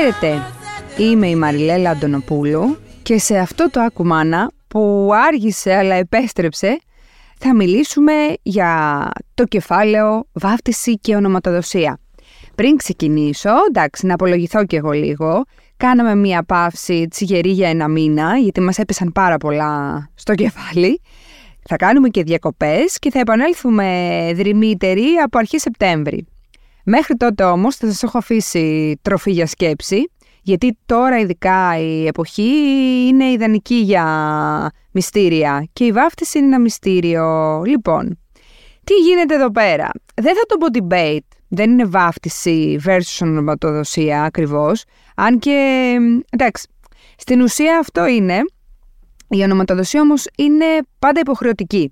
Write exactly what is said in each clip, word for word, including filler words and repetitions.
Χαίρετε, είμαι η Μαριλέλα Αντωνοπούλου και σε αυτό το Akumana που άργησε αλλά επέστρεψε θα μιλήσουμε για το κεφάλαιο βάφτιση και ονοματοδοσία. Πριν ξεκινήσω, εντάξει, να απολογηθώ και εγώ λίγο. Κάναμε μία παύση τσιγερή για ένα μήνα, γιατί μας έπεσαν πάρα πολλά στο κεφάλι. Θα κάνουμε και διακοπές και θα επανέλθουμε δρυμύτεροι από αρχή Σεπτέμβρη. Μέχρι τότε όμως θα σας έχω αφήσει τροφή για σκέψη, γιατί τώρα ειδικά η εποχή είναι ιδανική για μυστήρια και η βάφτιση είναι ένα μυστήριο. Λοιπόν, τι γίνεται εδώ πέρα? Δεν θα το πω debate. Δεν είναι βάφτιση versus ονοματοδοσία ακριβώς, αν και, εντάξει, στην ουσία αυτό είναι. Η ονοματοδοσία όμως είναι πάντα υποχρεωτική.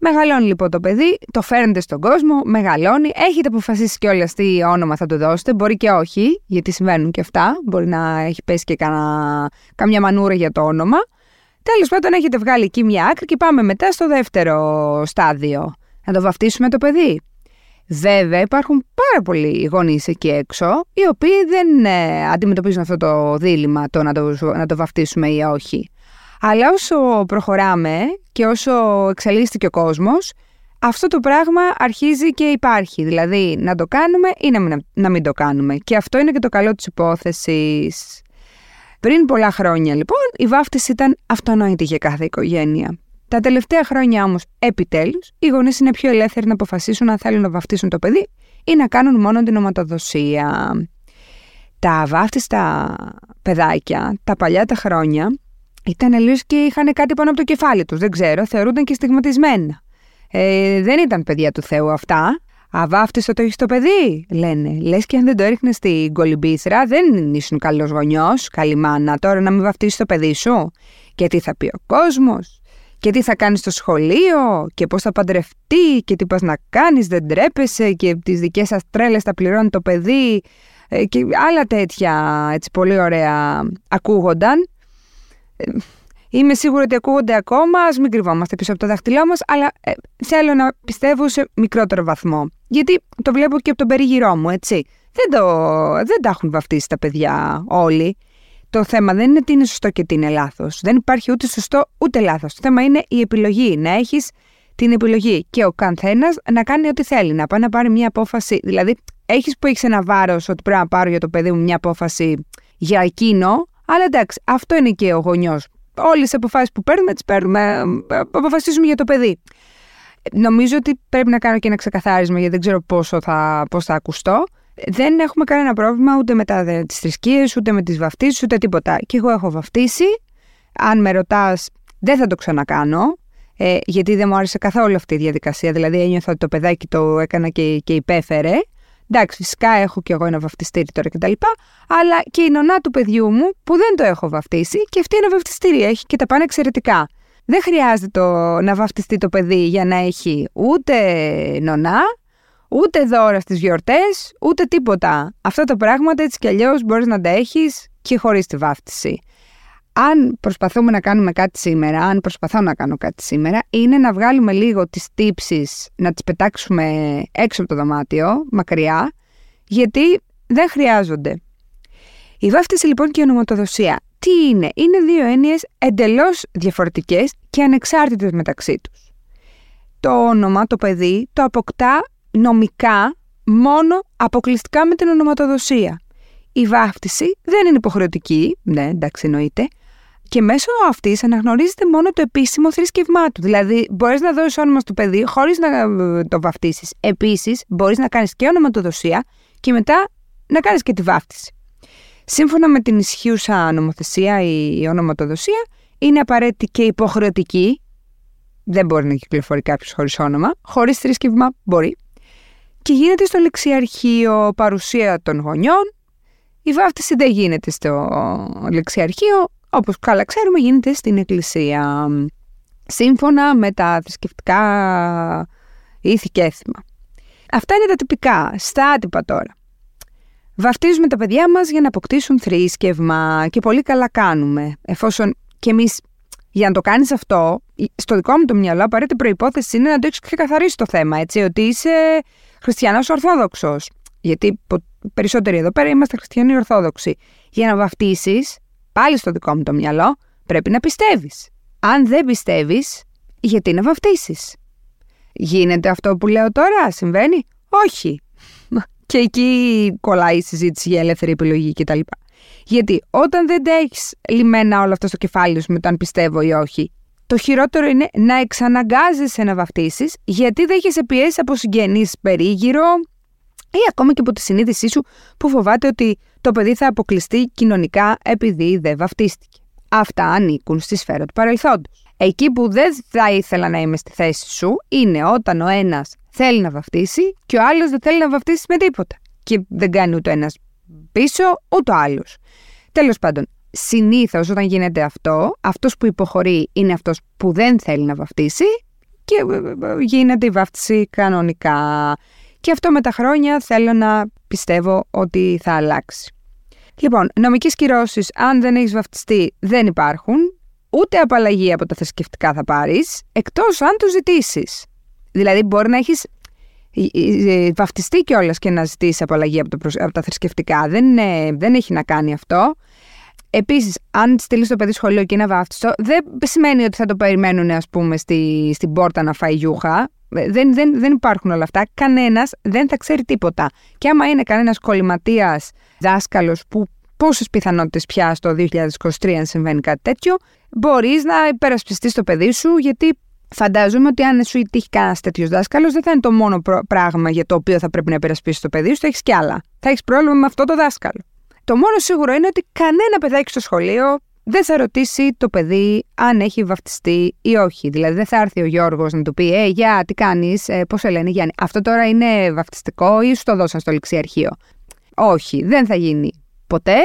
Μεγαλώνει λοιπόν το παιδί, το φέρνετε στον κόσμο, μεγαλώνει, έχετε αποφασίσει κιόλας τι όνομα θα του δώσετε, μπορεί και όχι, γιατί συμβαίνουν και αυτά, μπορεί να έχει πέσει και κανα, καμιά μανούρα για το όνομα. Τέλος πάντων, έχετε βγάλει εκεί μια άκρη και πάμε μετά στο δεύτερο στάδιο, να το βαφτίσουμε το παιδί. Βέβαια υπάρχουν πάρα πολλοί γονείς εκεί έξω, οι οποίοι δεν ε, αντιμετωπίζουν αυτό το δίλημμα, το να το, να το βαφτίσουμε ή όχι. Αλλά όσο προχωράμε και όσο εξελίσσεται και ο κόσμος, αυτό το πράγμα αρχίζει και υπάρχει. Δηλαδή να το κάνουμε ή να, να μην το κάνουμε. Και αυτό είναι και το καλό της υπόθεσης. Πριν πολλά χρόνια λοιπόν η βάφτιση ήταν αυτονόητη για κάθε οικογένεια. Τα τελευταία χρόνια όμως, επιτέλους, οι γονείς είναι πιο ελεύθεροι να αποφασίσουν αν θέλουν να βαφτίσουν το παιδί ή να κάνουν μόνο την ονοματοδοσία. Τα βάφτιστα παιδάκια, τα παλιά τα χρόνια, ήταν αλλιώς και είχαν κάτι πάνω από το κεφάλι τους, δεν ξέρω, θεωρούνταν και στιγματισμένα. Ε, δεν ήταν παιδιά του Θεού αυτά. Αβάφτιστο το έχεις το παιδί, λένε. Λες και αν δεν το έριχνες στην κολυμπήθρα, δεν ήσουν καλός γονιός, καλή μάνα. Τώρα να μην βαφτίσεις το παιδί σου. Και τι θα πει ο κόσμος, και τι θα κάνεις στο σχολείο, και πώς θα παντρευτεί, και τι πας να κάνεις, δεν τρέπεσαι, και τις δικές σας τρέλες θα πληρώνει το παιδί. Ε, και άλλα τέτοια έτσι πολύ ωραία ακούγονταν. Είμαι σίγουρη ότι ακούγονται ακόμα, ας μην κρυβόμαστε πίσω από το δάχτυλό μας, αλλά ε, θέλω να πιστεύω σε μικρότερο βαθμό. Γιατί το βλέπω και από τον περίγυρό μου, έτσι. Δεν, το, δεν τα έχουν βαφτίσει τα παιδιά όλοι. Το θέμα δεν είναι τι είναι σωστό και τι είναι λάθος. Δεν υπάρχει ούτε σωστό ούτε λάθος. Το θέμα είναι η επιλογή. Να έχεις την επιλογή και ο καθένας να κάνει ό,τι θέλει, να πάει να πάρει μια απόφαση. Δηλαδή, έχεις που έχεις ένα βάρος ότι πρέπει να πάρω για το παιδί μου μια απόφαση για εκείνο. Αλλά εντάξει, αυτό είναι και ο γονιός. Όλες τις αποφάσεις που παίρνουμε, τις παίρνουμε, αποφασίζουμε για το παιδί. Νομίζω ότι πρέπει να κάνω και ένα ξεκαθάρισμα, γιατί δεν ξέρω πόσο θα, πώς θα ακουστώ. Δεν έχουμε κανένα πρόβλημα ούτε με τα, τις θρησκείες, ούτε με τις βαφτίσεις, ούτε τίποτα. Και εγώ έχω βαφτίσει. Αν με ρωτάς, δεν θα το ξανακάνω, ε, γιατί δεν μου άρεσε καθόλου αυτή η διαδικασία. Δηλαδή, ένιωθα ότι το παιδάκι το έκανα και, και υπέφερε. Εντάξει, φυσικά έχω κι εγώ ένα βαφτιστήρι τώρα κτλ. Αλλά και η νονά του παιδιού μου που δεν το έχω βαφτίσει και αυτή ένα βαφτιστήρι έχει και τα πάνε εξαιρετικά. Δεν χρειάζεται το, να βαφτιστεί το παιδί για να έχει ούτε νονά, ούτε δώρα στις γιορτές, ούτε τίποτα. Αυτά τα πράγματα έτσι κι αλλιώς μπορείς να τα έχεις και χωρίς τη βάφτιση. Αν προσπαθούμε να κάνουμε κάτι σήμερα, αν προσπαθώ να κάνω κάτι σήμερα, είναι να βγάλουμε λίγο τις τύψεις, να τις πετάξουμε έξω από το δωμάτιο, μακριά, γιατί δεν χρειάζονται. Η βάφτιση λοιπόν και η ονοματοδοσία, τι είναι? Είναι δύο έννοιες εντελώς διαφορετικές και ανεξάρτητες μεταξύ τους. Το όνομα, το παιδί, το αποκτά νομικά μόνο αποκλειστικά με την ονοματοδοσία. Η βάφτιση δεν είναι υποχρεωτική, ναι, εντάξει, εννοείται, και μέσω αυτής αναγνωρίζεται μόνο το επίσημο θρησκευμά του. Δηλαδή, μπορείς να δώσεις όνομα στο παιδί χωρίς να το βαφτίσεις. Επίσης, μπορείς να κάνεις και ονοματοδοσία και μετά να κάνεις και τη βάφτιση. Σύμφωνα με την ισχύουσα νομοθεσία, η ονοματοδοσία είναι απαραίτητη και υποχρεωτική. Δεν μπορεί να κυκλοφορεί κάποιος χωρίς όνομα. Χωρίς θρησκευμά μπορεί. Και γίνεται στο λεξιαρχείο παρουσία των γονιών. Η βάφτιση δεν γίνεται στο λεξιαρχείο, όπως καλά ξέρουμε γίνεται στην εκκλησία, σύμφωνα με τα θρησκευτικά ήθη και έθιμα. Αυτά είναι τα τυπικά, στα άτυπα τώρα. Βαφτίζουμε τα παιδιά μας για να αποκτήσουν θρήσκευμα και πολύ καλά κάνουμε, εφόσον και εμείς για να το κάνεις αυτό, στο δικό μου το μυαλό απαραίτητη προϋπόθεση είναι να το έχεις ξεκαθαρίσει το θέμα, έτσι, ότι είσαι χριστιανός ορθόδοξος. γιατί περισσότεροι εδώ πέρα είμαστε χριστιανοί ορθόδοξοι. Για να βαφτίσεις, πάλι στο δικό μου το μυαλό, πρέπει να πιστεύεις. Αν δεν πιστεύεις, γιατί να βαφτίσεις? Γίνεται αυτό που λέω τώρα, συμβαίνει? Όχι. Και εκεί κολλάει η συζήτηση για ελεύθερη επιλογή κτλ. Γιατί όταν δεν τα έχεις λυμμένα όλα αυτά στο κεφάλι σου με το αν πιστεύω ή όχι, το χειρότερο είναι να εξαναγκάζεσαι να βαφτίσεις, γιατί δέχεσαι πιέσεις από συγγενείς περίγυρο ή ακόμα και από τη συνείδησή σου που φοβάται ότι το παιδί θα αποκλειστεί κοινωνικά επειδή δεν βαφτίστηκε. Αυτά ανήκουν στη σφαίρα του παρελθόντος. Εκεί που δεν θα ήθελα να είμαι στη θέση σου είναι όταν ο ένας θέλει να βαφτίσει και ο άλλος δεν θέλει να βαφτίσει με τίποτα. Και δεν κάνει ούτε ένας πίσω ούτε ο άλλος. Τέλος πάντων, συνήθως όταν γίνεται αυτό, αυτός που υποχωρεί είναι αυτός που δεν θέλει να βαφτίσει και γίνεται η βάφτιση κανονικά. Και αυτό με τα χρόνια θέλω να πιστεύω ότι θα αλλάξει. Λοιπόν, νομικές κυρώσεις, αν δεν έχεις βαφτιστεί, δεν υπάρχουν. Ούτε απαλλαγή από τα θρησκευτικά θα πάρεις, εκτός αν το ζητήσεις. Δηλαδή, μπορεί να έχεις βαφτιστεί κιόλας και να ζητήσεις απαλλαγή από, το, από τα θρησκευτικά. Δεν, είναι, δεν έχει να κάνει αυτό. Επίσης, αν στείλεις το παιδί σχολείο και είναι βάφτιστο, δεν σημαίνει ότι θα το περιμένουν, ας πούμε, στη, στην πόρτα να φάει γιούχα. Δεν, δεν, δεν υπάρχουν όλα αυτά. Κανένας δεν θα ξέρει τίποτα. Και άμα είναι κανένας κολληματίας δάσκαλος που πόσες πιθανότητες πια στο δύο χιλιάδες είκοσι τρία αν συμβαίνει κάτι τέτοιο, μπορείς να υπερασπιστείς το παιδί σου, γιατί φαντάζομαι ότι αν σου τύχει κανένας τέτοιος δάσκαλος, δεν θα είναι το μόνο πράγμα για το οποίο θα πρέπει να υπερασπίσεις το παιδί σου, θα έχεις κι άλλα. Θα έχεις πρόβλημα με αυτό το δάσκαλο. Το μόνο σίγουρο είναι ότι κανένα παιδάκι στο σχολείο δεν θα ρωτήσει το παιδί αν έχει βαφτιστεί ή όχι. Δηλαδή δεν θα έρθει ο Γιώργος να του πει «Ε, γεια, τι κάνεις, ε, πώς σε λένε, Γιάννη, αυτό τώρα είναι βαφτιστικό ή σου το δώσαν στο ληξιαρχείο?» Όχι, δεν θα γίνει ποτέ.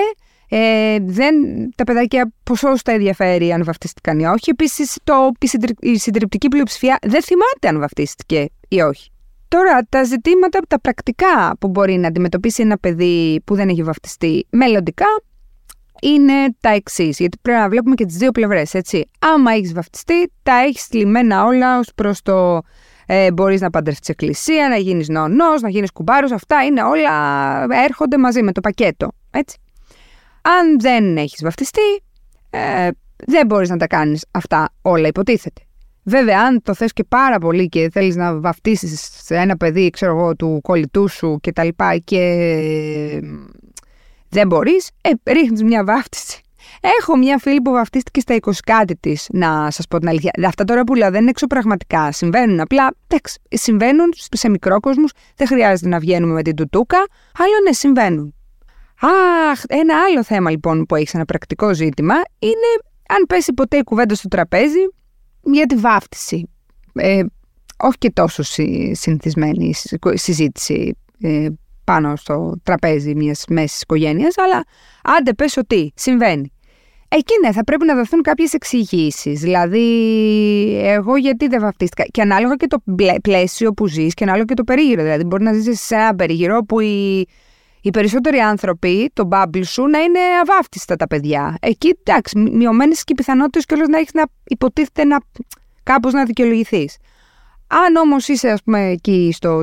Ε, δεν, τα παιδάκια πόσο τα ενδιαφέρει αν βαφτίστηκαν ή όχι. Επίσης, το, η, συντρι, η συντριπτική πλειοψηφία δεν θυμάται αν βαφτίστηκε ή όχι. Τώρα, τα ζητήματα, τα πρακτικά που μπορεί να αντιμετωπίσει ένα παιδί που δεν έχει βαφτιστεί μελλοντικά είναι τα εξής. Γιατί πρέπει να βλέπουμε και τις δύο πλευρές, έτσι. Άμα έχεις βαφτιστεί, τα έχεις λυμμένα όλα ως προς το ε, μπορείς να παντρευτείς εκκλησία, να γίνεις νονός, να γίνεις κουμπάρος. Αυτά είναι όλα, έρχονται μαζί με το πακέτο, έτσι. Αν δεν έχεις βαφτιστεί, ε, δεν μπορείς να τα κάνεις αυτά όλα, υποτίθεται. Βέβαια, αν το θες και πάρα πολύ και θέλεις να βαφτίσεις σε ένα παιδί, ξέρω εγώ, του κολλητού σου και τα λοιπά και δεν μπορείς, ε, ρίχνεις μια βάφτιση. Έχω μια φίλη που βαφτίστηκε στα είκοσι κάτι της, να σας πω την αλήθεια. Αυτά τώρα που λέω δεν είναι εξωπραγματικά, συμβαίνουν απλά, τέξ, συμβαίνουν σε μικρόκοσμους, δεν χρειάζεται να βγαίνουμε με την τουτούκα, αλλά ναι, συμβαίνουν. Αχ, ένα άλλο θέμα λοιπόν που έχει ένα πρακτικό ζήτημα είναι αν πέσει ποτέ η κουβέντα στο τραπέζι για τη βάφτιση. Ε, όχι και τόσο συνηθισμένη συζήτηση ε, πάνω στο τραπέζι μιας μέσης οικογένειας, αλλά άντε πες ότι συμβαίνει. Εκεί ναι, θα πρέπει να δοθούν κάποιες εξηγήσεις. Δηλαδή, εγώ γιατί δεν βαφτίστηκα. Και ανάλογα και το πλαίσιο που ζεις και ανάλογα και το περίγυρο. Δηλαδή, μπορεί να ζήσεις σε ένα περίγυρο που η... οι περισσότεροι άνθρωποι, το μπάμπλ σου, να είναι αβάφτιστα τα παιδιά. Εκεί, εντάξει, μειωμένες και οι πιθανότητες κιόλας να έχεις να υποτίθεται να, κάπως να δικαιολογηθείς. Αν όμως είσαι, ας πούμε, εκεί στο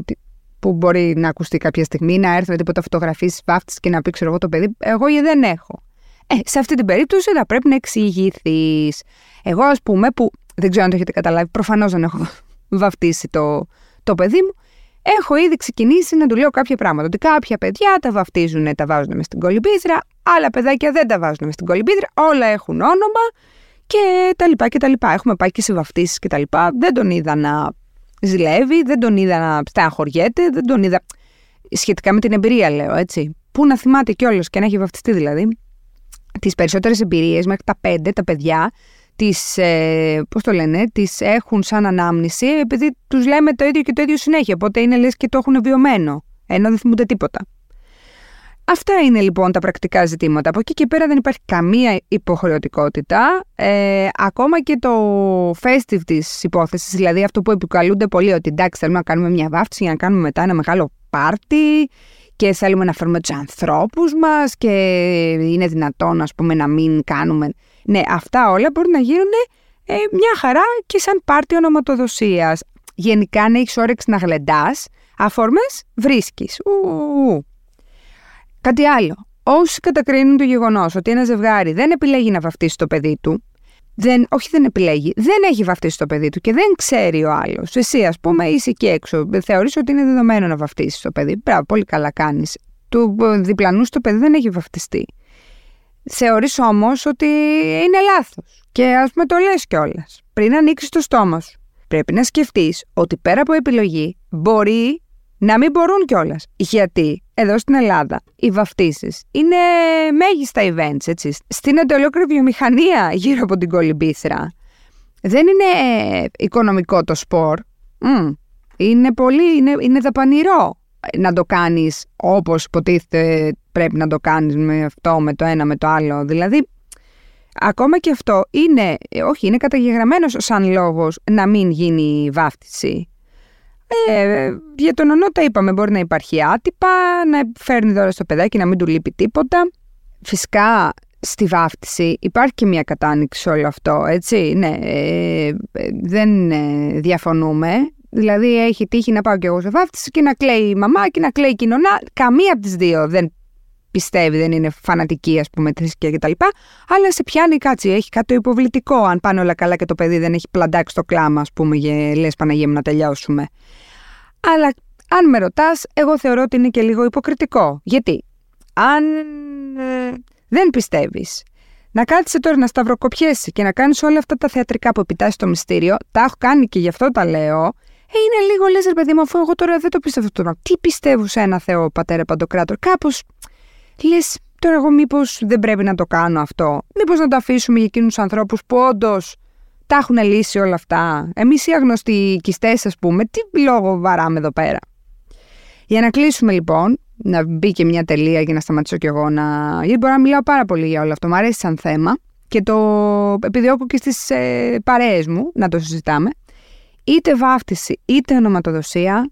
που μπορεί να ακουστεί κάποια στιγμή, να έρθει με τίποτα φωτογραφίσεις βάφτισης και να πει, ξέρω εγώ, το παιδί, εγώ δεν έχω. Ε, σε αυτή την περίπτωση θα πρέπει να εξηγηθείς. Εγώ, ας πούμε, που δεν ξέρω αν το έχετε καταλάβει, προφανώς δεν έχω βαφτίσει το, το παιδί μου. Έχω ήδη ξεκινήσει να του λέω κάποια πράγματα. Ότι κάποια παιδιά τα βαφτίζουν, τα βάζουν μες στην κολυμπήθρα, άλλα παιδάκια δεν τα βάζουν μες στην κολυμπήθρα, όλα έχουν όνομα και τα λοιπά και τα λοιπά. Έχουμε πάει και σε βαφτίσεις και τα λοιπά. Δεν τον είδα να ζηλεύει, δεν τον είδα να στεναχωριέται, δεν τον είδα. Σχετικά με την εμπειρία, λέω έτσι. Πού να θυμάται κιόλας και να έχει βαφτιστεί δηλαδή. Τις περισσότερες εμπειρίες, μέχρι τα πέντε, τα παιδιά τις, ε, πώς το λένε, τις έχουν σαν ανάμνηση, επειδή τους λέμε το ίδιο και το ίδιο συνέχεια, οπότε είναι λες και το έχουν βιωμένο, ενώ δεν θυμούνται τίποτα. Αυτά είναι λοιπόν τα πρακτικά ζητήματα. Από εκεί και πέρα δεν υπάρχει καμία υποχρεωτικότητα, ε, ακόμα και το festive της υπόθεσης, δηλαδή αυτό που επικαλούνται πολύ, ότι εντάξει θέλουμε να κάνουμε μια βάφτιση για να κάνουμε μετά ένα μεγάλο πάρτι, και θέλουμε να φέρουμε τους ανθρώπους μας και είναι δυνατόν, ας πούμε, να μην κάνουμε. Ναι, αυτά όλα μπορούν να γίνουν ε, μια χαρά και σαν πάρτι ονοματοδοσίας. Γενικά, αν έχεις όρεξη να γλεντάς, Αφορμές βρίσκεις. Ου. Κάτι άλλο. Όσοι κατακρίνουν το γεγονός ότι ένα ζευγάρι δεν επιλέγει να βαφτίσει το παιδί του, δεν, όχι δεν επιλέγει, δεν έχει βαφτίσει το παιδί του και δεν ξέρει ο άλλος. Εσύ, ας πούμε, είσαι εκεί έξω. Θεωρείς ότι είναι δεδομένο να βαφτίσεις το παιδί. Μπράβο, πολύ καλά κάνεις. Του διπλανού το παιδί δεν έχει βαφτιστεί. Θεωρείς όμως ότι είναι λάθος. Και ας πούμε το λες κιόλας. Πριν ανοίξεις το στόμα σου, πρέπει να σκεφτείς ότι πέρα από επιλογή μπορεί να μην μπορούν κιόλας. Γιατί εδώ στην Ελλάδα οι βαφτίσεις είναι μέγιστα events, έτσι. Στείνεται ολόκληρη βιομηχανία γύρω από την κολυμπήθρα. Δεν είναι ε, οικονομικό το σπορ. Mm. Είναι πολύ, είναι, είναι δαπανηρό να το κάνεις όπως υποτίθεται πρέπει να το κάνεις με αυτό, με το ένα, με το άλλο. Δηλαδή, ακόμα και αυτό είναι, όχι, είναι καταγεγραμμένος σαν λόγος να μην γίνει η βάφτιση. Ε, για τον ονό τα είπαμε, μπορεί να υπάρχει άτυπα, να φέρνει δώρα στο παιδάκι, να μην του λείπει τίποτα. Φυσικά, στη βάφτιση υπάρχει και μια κατάνοιξη σε όλο αυτό, έτσι, ναι, ε, δεν ε, διαφωνούμε. Δηλαδή, έχει τύχει να πάω κι εγώ σε βάφτιση και να κλαίει η μαμά και να κλαίει η κοινωνά. Καμία από τις δύο δεν πιστεύει, δεν είναι φανατική, ας πούμε, θρησκεία κτλ. Αλλά σε πιάνει κάτι, έχει κάτι υποβλητικό. Αν πάνε όλα καλά και το παιδί δεν έχει πλαντάξει το κλάμα, ας πούμε, και λες Παναγία μου να τελειώσουμε. Αλλά αν με ρωτάς, εγώ θεωρώ ότι είναι και λίγο υποκριτικό. Γιατί, αν ε, δεν πιστεύεις, να κάτσε τώρα να σταυροκοπιέσαι και να κάνεις όλα αυτά τα θεατρικά που επιτάσσει το μυστήριο, τα έχω κάνει και γι' αυτό τα λέω. Είναι λίγο, λες ρε παιδί μου, αφού εγώ τώρα δεν το πιστεύω αυτό. Τι πιστεύω σε ένα Θεό, Πατέρα Παντοκράτορ. Κάπως λες, τώρα εγώ μήπως δεν πρέπει να το κάνω αυτό. Μήπως να το αφήσουμε για εκείνους τους ανθρώπους που όντως τα έχουν λύσει όλα αυτά. Εμείς οι αγνωστικιστές, ας πούμε, τι λόγο βαράμε εδώ πέρα. Για να κλείσουμε λοιπόν, να μπει και μια τελεία για να σταματήσω κι εγώ να. Γιατί μπορώ να μιλάω πάρα πολύ για όλο αυτό. Μου αρέσει σαν θέμα και το επιδιώκω και στις ε, παρέες μου να το συζητάμε. Είτε βάφτιση είτε ονοματοδοσία,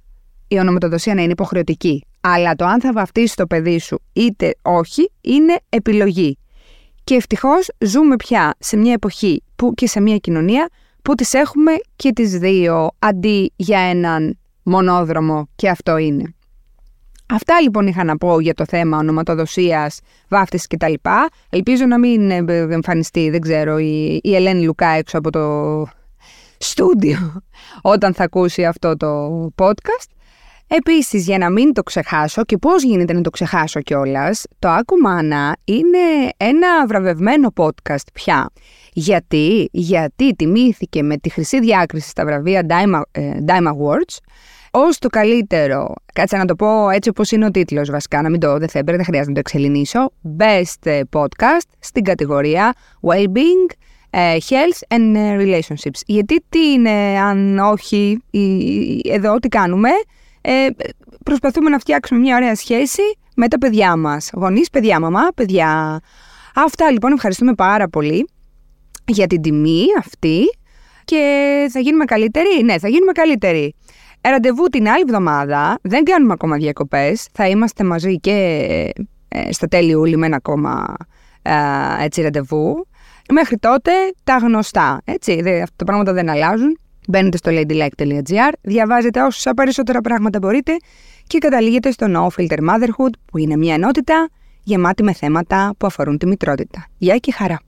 η ονοματοδοσία να είναι υποχρεωτική. Αλλά το αν θα βαφτίσει το παιδί σου είτε όχι είναι επιλογή. Και ευτυχώς ζούμε πια σε μια εποχή που, και σε μια κοινωνία που τις έχουμε και τις δύο αντί για έναν μονόδρομο και αυτό είναι. Αυτά λοιπόν είχα να πω για το θέμα ονοματοδοσίας, βάφτισης κτλ. Ελπίζω να μην εμφανιστεί, δεν ξέρω, η, η Ελένη Λουκά έξω από το στούντιο όταν θα ακούσει αυτό το podcast. Επίσης, για να μην το ξεχάσω και πώς γίνεται να το ξεχάσω κιόλας, το Akumana είναι ένα βραβευμένο podcast πια. Γιατί, γιατί τιμήθηκε με τη χρυσή διάκριση στα βραβεία Dima, Dima Awards ως το καλύτερο, κάτσε να το πω έτσι όπως είναι ο τίτλος βασικά, να μην το δεν θα έπρεπε, δεν χρειάζεται να το εξελινήσω, Best Podcast στην κατηγορία Wellbeing, Health and Relationships. Γιατί τι είναι αν όχι εδώ τι κάνουμε, ε, προσπαθούμε να φτιάξουμε μια ωραία σχέση με τα παιδιά μας. Γονείς, παιδιά, μαμά, παιδιά. Αυτά λοιπόν, ευχαριστούμε πάρα πολύ για την τιμή αυτή και θα γίνουμε καλύτεροι. Ναι, θα γίνουμε καλύτεροι. Ραντεβού την άλλη εβδομάδα, δεν κάνουμε ακόμα διακοπές, θα είμαστε μαζί και ε, στα τέλη Ιούλη με ένα ακόμα ε, έτσι, ραντεβού. Μέχρι τότε τα γνωστά, έτσι, δε, αυτά τα πράγματα δεν αλλάζουν. Μπαίνετε στο ladylike τελεία gr, διαβάζετε όσα περισσότερα πράγματα μπορείτε και καταλήγετε στο No Filter Motherhood που είναι μια ενότητα γεμάτη με θέματα που αφορούν τη μητρότητα. Γεια και χαρά!